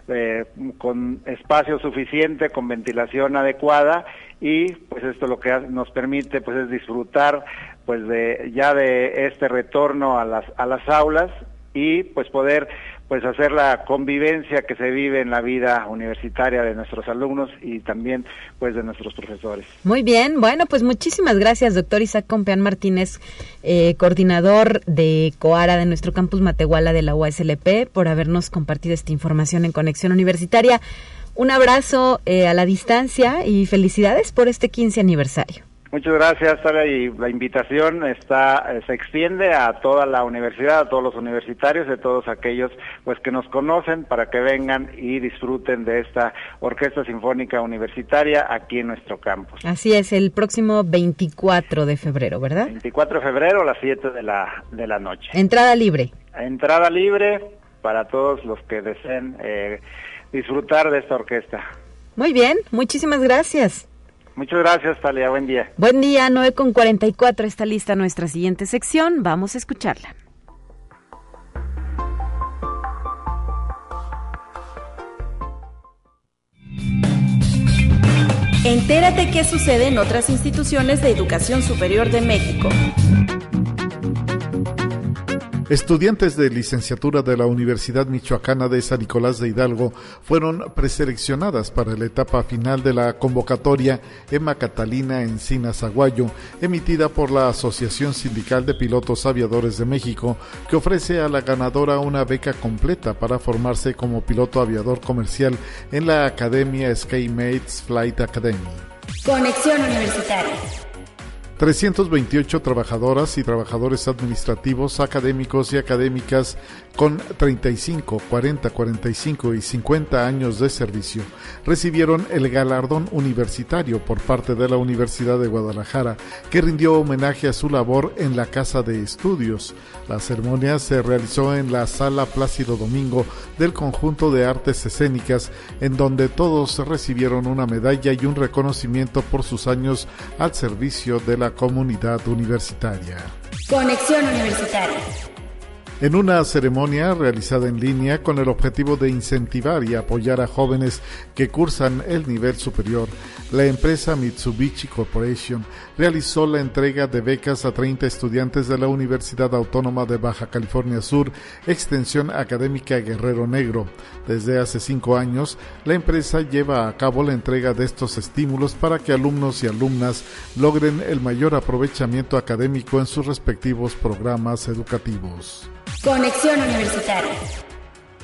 eh, con espacio suficiente, con ventilación adecuada, y pues esto lo que nos permite pues es disfrutar pues de ya de este retorno a las a las aulas y pues poder pues hacer la convivencia que se vive en la vida universitaria de nuestros alumnos y también pues de nuestros profesores. Muy bien, bueno, pues muchísimas gracias, doctor Isaac Compeán Martínez, eh, coordinador de Coara de nuestro campus Matehuala de la U A S L P, por habernos compartido esta información en Conexión Universitaria. Un abrazo eh, a la distancia y felicidades por este quince aniversario. Muchas gracias, Talia, y la invitación está se extiende a toda la universidad, a todos los universitarios, de todos aquellos pues que nos conocen, para que vengan y disfruten de esta Orquesta Sinfónica Universitaria aquí en nuestro campus. Así es, el próximo veinticuatro de febrero, ¿verdad? veinticuatro de febrero a las siete de la noche. Entrada libre. Entrada libre para todos los que deseen eh, disfrutar de esta orquesta. Muy bien, muchísimas gracias. Muchas gracias, Talia. Buen día. Buen día, nueve con cuarenta y cuatro. Está lista nuestra siguiente sección. Vamos a escucharla. Entérate qué sucede en otras instituciones de educación superior de México. Estudiantes de licenciatura de la Universidad Michoacana de San Nicolás de Hidalgo fueron preseleccionadas para la etapa final de la convocatoria Emma Catalina Encinas Aguayo, emitida por la Asociación Sindical de Pilotos Aviadores de México, que ofrece a la ganadora una beca completa para formarse como piloto aviador comercial en la Academia SkyMates Flight Academy. Conexión Universitaria. trescientas veintiocho trabajadoras y trabajadores administrativos, académicos y académicas con treinta y cinco, cuarenta, cuarenta y cinco y cincuenta años de servicio recibieron el galardón universitario por parte de la Universidad de Guadalajara, que rindió homenaje a su labor en la Casa de Estudios. La ceremonia se realizó en la Sala Plácido Domingo del Conjunto de Artes Escénicas, en donde todos recibieron una medalla y un reconocimiento por sus años al servicio de la comunidad universitaria. Conexión Universitaria. En una ceremonia realizada en línea con el objetivo de incentivar y apoyar a jóvenes que cursan el nivel superior, la empresa Mitsubishi Corporation realizó la entrega de becas a treinta estudiantes de la Universidad Autónoma de Baja California Sur, Extensión Académica Guerrero Negro. Desde hace cinco años, la empresa lleva a cabo la entrega de estos estímulos para que alumnos y alumnas logren el mayor aprovechamiento académico en sus respectivos programas educativos. Conexión Universitaria.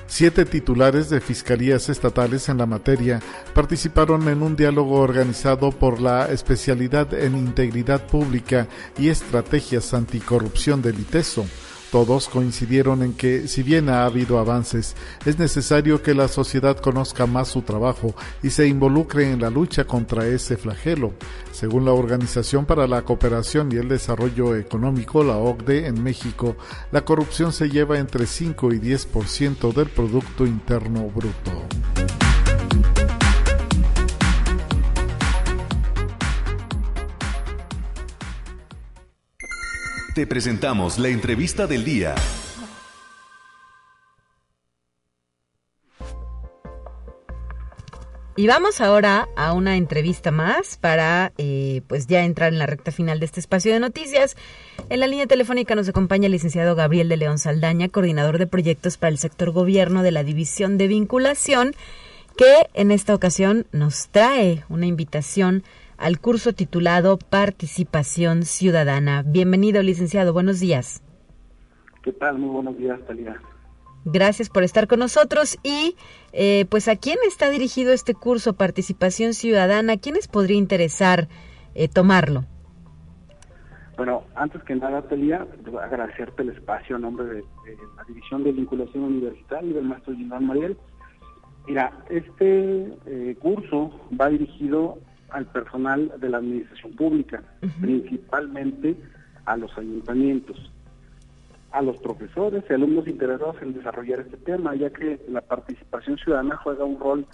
Siete titulares de fiscalías estatales en la materia participaron en un diálogo organizado por la especialidad en Integridad Pública y Estrategias Anticorrupción del ITESO. Todos coincidieron en que, si bien ha habido avances, es necesario que la sociedad conozca más su trabajo y se involucre en la lucha contra ese flagelo. Según la Organización para la Cooperación y el Desarrollo Económico, la O C D E, en México, la corrupción se lleva entre cinco y diez por ciento del Producto Interno Bruto. Te presentamos la entrevista del día. Y vamos ahora a una entrevista más para eh, pues ya entrar en la recta final de este espacio de noticias. En la línea telefónica nos acompaña el licenciado Gabriel de León Saldaña, coordinador de proyectos para el sector gobierno de la División de Vinculación, que en esta ocasión nos trae una invitación al curso titulado Participación Ciudadana. Bienvenido, licenciado. Buenos días. ¿Qué tal? Muy buenos días, Talia. Gracias por estar con nosotros. Y eh, pues, ¿a quién está dirigido este curso Participación Ciudadana? ¿A quiénes podría interesar eh, tomarlo? Bueno, antes que nada, Talia, agradecerte el espacio en nombre de, de la División de Vinculación Universitaria y del maestro Gilman Mariel. Mira, este eh, curso va dirigido al personal de la administración pública, uh-huh. principalmente a los ayuntamientos, a los profesores y alumnos interesados en desarrollar este tema, ya que la participación ciudadana juega un rol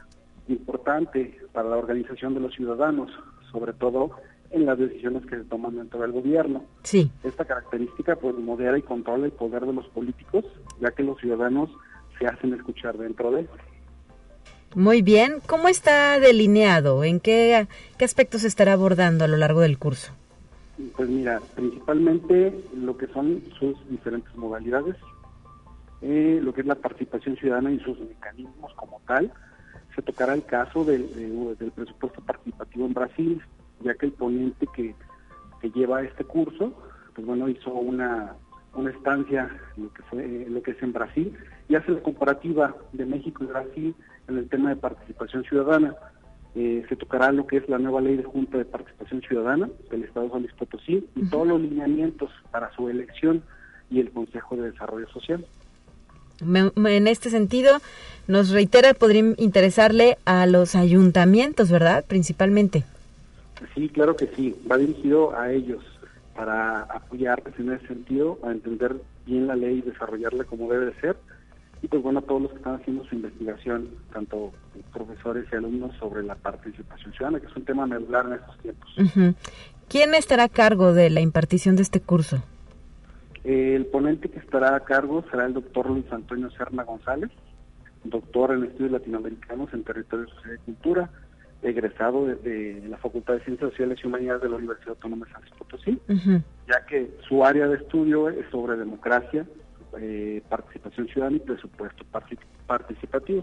importante para la organización de los ciudadanos, sobre todo en las decisiones que se toman dentro del gobierno. Sí. Esta característica pues modera y controla el poder de los políticos, ya que los ciudadanos se hacen escuchar dentro de él. Muy bien. ¿Cómo está delineado? ¿En qué, qué aspectos se estará abordando a lo largo del curso? Pues mira, principalmente lo que son sus diferentes modalidades, eh, lo que es la participación ciudadana y sus mecanismos como tal. Se tocará el caso de, de, del presupuesto participativo en Brasil, ya que el ponente que, que lleva este curso, pues bueno, hizo una, una estancia lo que fue, lo que es en Brasil, y hace la comparativa de México y Brasil en el tema de participación ciudadana. Eh, se tocará lo que es la nueva ley de Junta de Participación Ciudadana del Estado de San Luis Potosí y uh-huh. todos los lineamientos para su elección y el Consejo de Desarrollo Social. Me, me, en este sentido, nos reitera, podría interesarle a los ayuntamientos, ¿verdad? Principalmente. Sí, claro que sí. Va dirigido a ellos para apoyarles en ese sentido, a entender bien la ley y desarrollarla como debe de ser. Y pues bueno, a todos los que están haciendo su investigación, tanto profesores y alumnos, sobre la participación ciudadana, que es un tema medular en estos tiempos. Uh-huh. ¿Quién estará a cargo de la impartición de este curso? Eh, el ponente que estará a cargo será el doctor Luis Antonio Serna González, doctor en estudios latinoamericanos en territorio, sociedad y cultura, egresado de, de la Facultad de Ciencias Sociales y Humanidades de la Universidad Autónoma de San Luis Potosí, uh-huh. ya que su área de estudio es sobre democracia, Eh, participación ciudadana y presupuesto participativo.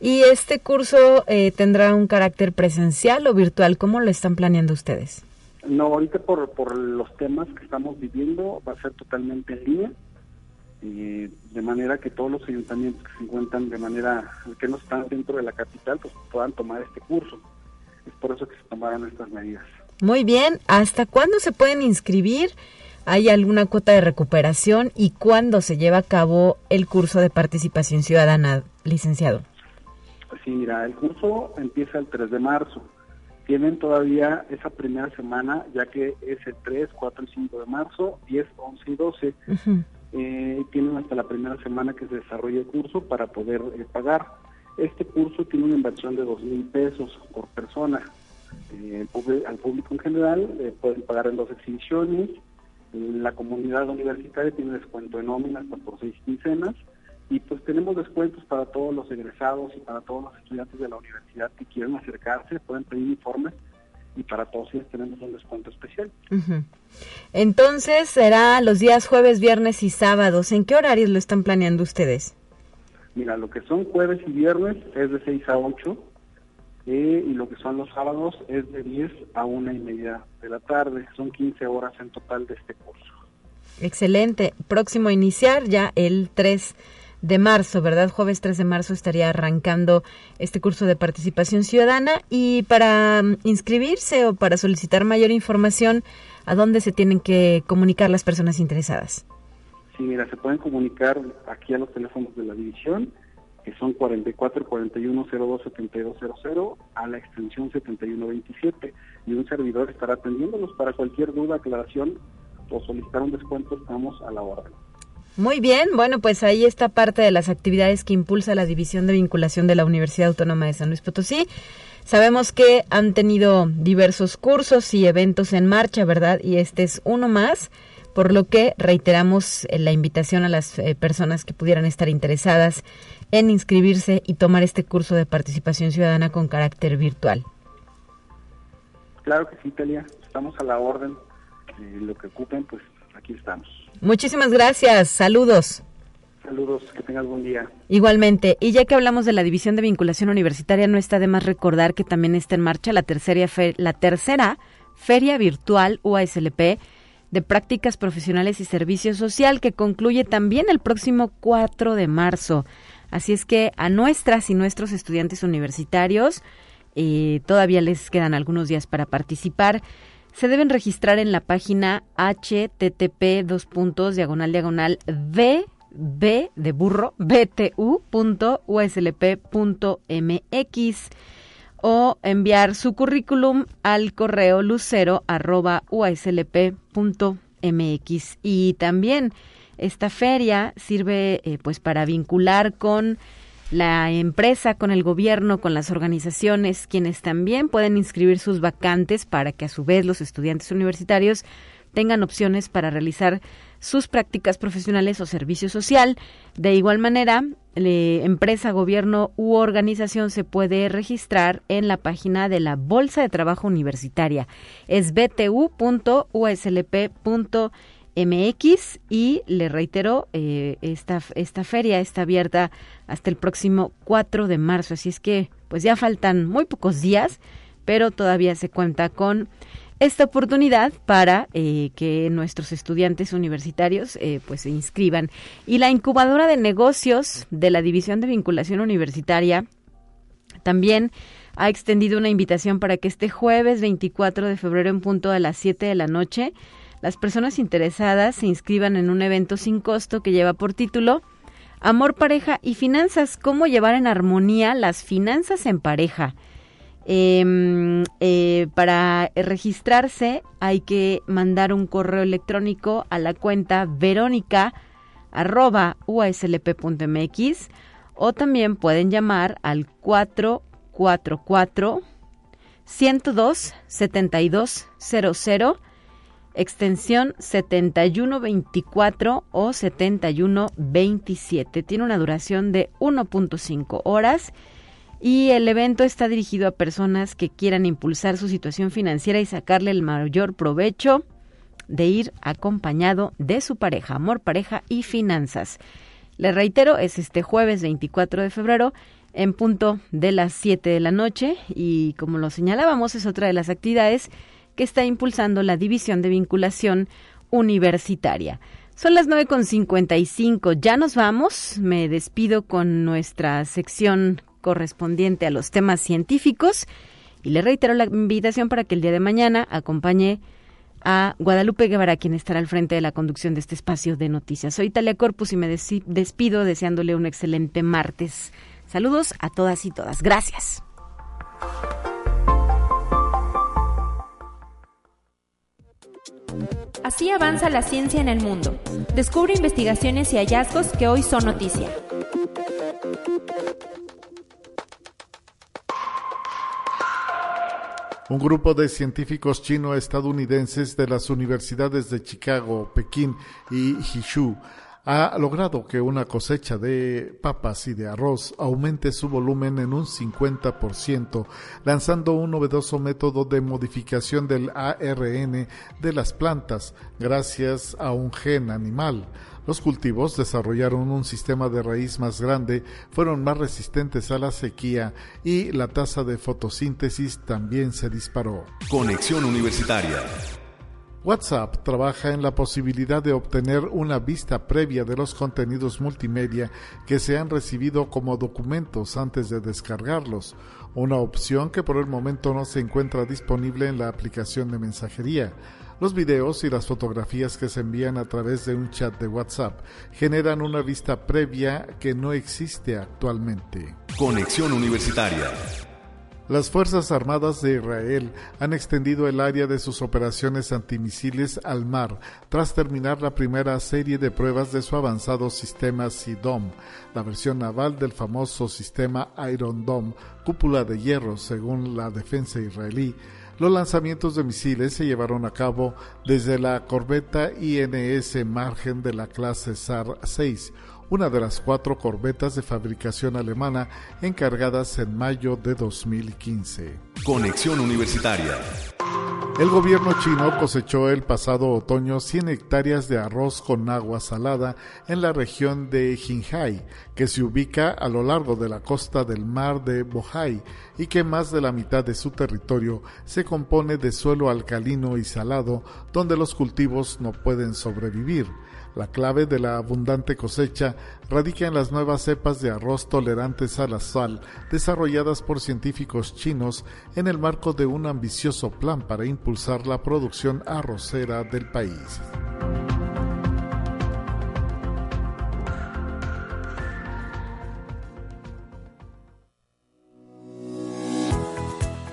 ¿Y este curso eh, tendrá un carácter presencial o virtual? ¿Cómo lo están planeando ustedes? No, ahorita por, por los temas que estamos viviendo va a ser totalmente en línea, eh, de manera que todos los ayuntamientos que se encuentran de manera, que no están dentro de la capital, pues puedan tomar este curso. Es por eso que se tomaron estas medidas. Muy bien. ¿Hasta cuándo se pueden inscribir? ¿Hay alguna cuota de recuperación y cuándo se lleva a cabo el curso de participación ciudadana, licenciado? Sí, mira, el curso empieza el tres de marzo. Tienen todavía esa primera semana, ya que es el tres, cuatro y cinco de marzo, diez, once y doce. Uh-huh. Eh, tienen hasta la primera semana que se desarrolla el curso para poder eh, pagar. Este curso tiene una inversión de dos mil pesos por persona. Eh, al público en general eh, pueden pagar en dos exhibiciones. La comunidad universitaria tiene descuento en nóminas por seis quincenas y pues tenemos descuentos para todos los egresados y para todos los estudiantes de la universidad que quieran acercarse, pueden pedir informes y para todos ellos tenemos un descuento especial. Uh-huh. Entonces será los días jueves, viernes y sábados. ¿En qué horarios lo están planeando ustedes? Mira, lo que son jueves y viernes es de seis a ocho eh, y lo que son los sábados es de diez a una y media de la tarde. Son quince horas en total de este curso. Excelente. Próximo a iniciar ya el tres de marzo, ¿verdad? Jueves tres de marzo estaría arrancando este curso de participación ciudadana. Y para inscribirse o para solicitar mayor información, ¿a dónde se tienen que comunicar las personas interesadas? Sí, mira, se pueden comunicar aquí a los teléfonos de la división, que son cuarenta y cuatro, cuarenta y uno, cero dos, setenta y dos, cero cero, a la extensión setenta y uno veintisiete, y un servidor estará atendiéndolos para cualquier duda, aclaración o solicitar un descuento. Estamos a la orden. Muy bien, bueno, pues ahí está parte de las actividades que impulsa la División de Vinculación de la Universidad Autónoma de San Luis Potosí. Sabemos que han tenido diversos cursos y eventos en marcha, ¿verdad? Y este es uno más, por lo que reiteramos la invitación a las eh, personas que pudieran estar interesadas en inscribirse y tomar este curso de participación ciudadana con carácter virtual. Claro que sí, Talia. Estamos a la orden. Eh, lo que ocupen, pues aquí estamos. Muchísimas gracias. Saludos. Saludos, que tengas buen día. Igualmente, y ya que hablamos de la División de Vinculación Universitaria, no está de más recordar que también está en marcha la tercera, fer- la tercera Feria Virtual U A S L P de Prácticas Profesionales y Servicio Social, que concluye también el próximo cuatro de marzo. Así es que a nuestras y nuestros estudiantes universitarios, eh, todavía les quedan algunos días para participar. Se deben registrar en la página h t t p dos puntos diagonal diagonal b b de burro b t u punto u s l p punto m x o enviar su currículum al correo lucero arroba u s l p punto m x. Y también esta feria sirve eh, pues para vincular con la empresa, con el gobierno, con las organizaciones, quienes también pueden inscribir sus vacantes para que a su vez los estudiantes universitarios tengan opciones para realizar sus prácticas profesionales o servicio social. De igual manera, la empresa, gobierno u organización se puede registrar en la página de la Bolsa de Trabajo Universitaria. Es b t u punto u s l p punto m x y le reitero, eh, esta, esta feria está abierta hasta el próximo cuatro de marzo, así es que pues ya faltan muy pocos días, pero todavía se cuenta con esta oportunidad para eh, que nuestros estudiantes universitarios eh, pues se inscriban. Y la incubadora de negocios de la División de Vinculación Universitaria también ha extendido una invitación para que este jueves veinticuatro de febrero en punto a las siete de la noche las personas interesadas se inscriban en un evento sin costo que lleva por título Amor, Pareja y Finanzas, cómo llevar en armonía las finanzas en pareja. Eh, eh, para registrarse hay que mandar un correo electrónico a la cuenta verónica arroba u s l p punto m x o también pueden llamar al cuatro cuatro cuatro, uno cero dos, siete dos cero cero extensión setenta y uno veinticuatro o setenta y uno veintisiete. Tiene una duración de uno punto cinco horas y el evento está dirigido a personas que quieran impulsar su situación financiera y sacarle el mayor provecho de ir acompañado de su pareja. Amor, Pareja y Finanzas. Les reitero, es este jueves veinticuatro de febrero en punto de las siete de la noche y como lo señalábamos es otra de las actividades que está impulsando la División de Vinculación Universitaria. Son las nueve cincuenta y cinco, ya nos vamos. Me despido con nuestra sección correspondiente a los temas científicos y le reitero la invitación para que el día de mañana acompañe a Guadalupe Guevara, quien estará al frente de la conducción de este espacio de noticias. Soy Talia Corpus y me despido deseándole un excelente martes. Saludos a todas y todas. Gracias. Así avanza la ciencia en el mundo. Descubre investigaciones y hallazgos que hoy son noticia. Un grupo de científicos chino-estadounidenses de las universidades de Chicago, Pekín y Hsinchu ha logrado que una cosecha de papas y de arroz aumente su volumen en un cincuenta por ciento, lanzando un novedoso método de modificación del A R N de las plantas gracias a un gen animal. Los cultivos desarrollaron un sistema de raíz más grande, fueron más resistentes a la sequía y la tasa de fotosíntesis también se disparó. Conexión Universitaria. WhatsApp trabaja en la posibilidad de obtener una vista previa de los contenidos multimedia que se han recibido como documentos antes de descargarlos, una opción que por el momento no se encuentra disponible en la aplicación de mensajería. Los videos y las fotografías que se envían a través de un chat de WhatsApp generan una vista previa que no existe actualmente. Conexión Universitaria. Las Fuerzas Armadas de Israel han extendido el área de sus operaciones antimisiles al mar tras terminar la primera serie de pruebas de su avanzado sistema SIDOM, la versión naval del famoso sistema Iron Dome, cúpula de hierro, según la defensa israelí. Los lanzamientos de misiles se llevaron a cabo desde la corbeta I N S Margen de la clase S A R seis, una de las cuatro corbetas de fabricación alemana encargadas en mayo de dos mil quince. Conexión Universitaria. El gobierno chino cosechó el pasado otoño cien hectáreas de arroz con agua salada en la región de Jinhai, que se ubica a lo largo de la costa del mar de Bohai y que más de la mitad de su territorio se compone de suelo alcalino y salado donde los cultivos no pueden sobrevivir. La clave de la abundante cosecha radica en las nuevas cepas de arroz tolerantes a la sal desarrolladas por científicos chinos en el marco de un ambicioso plan para impulsar la producción arrocera del país.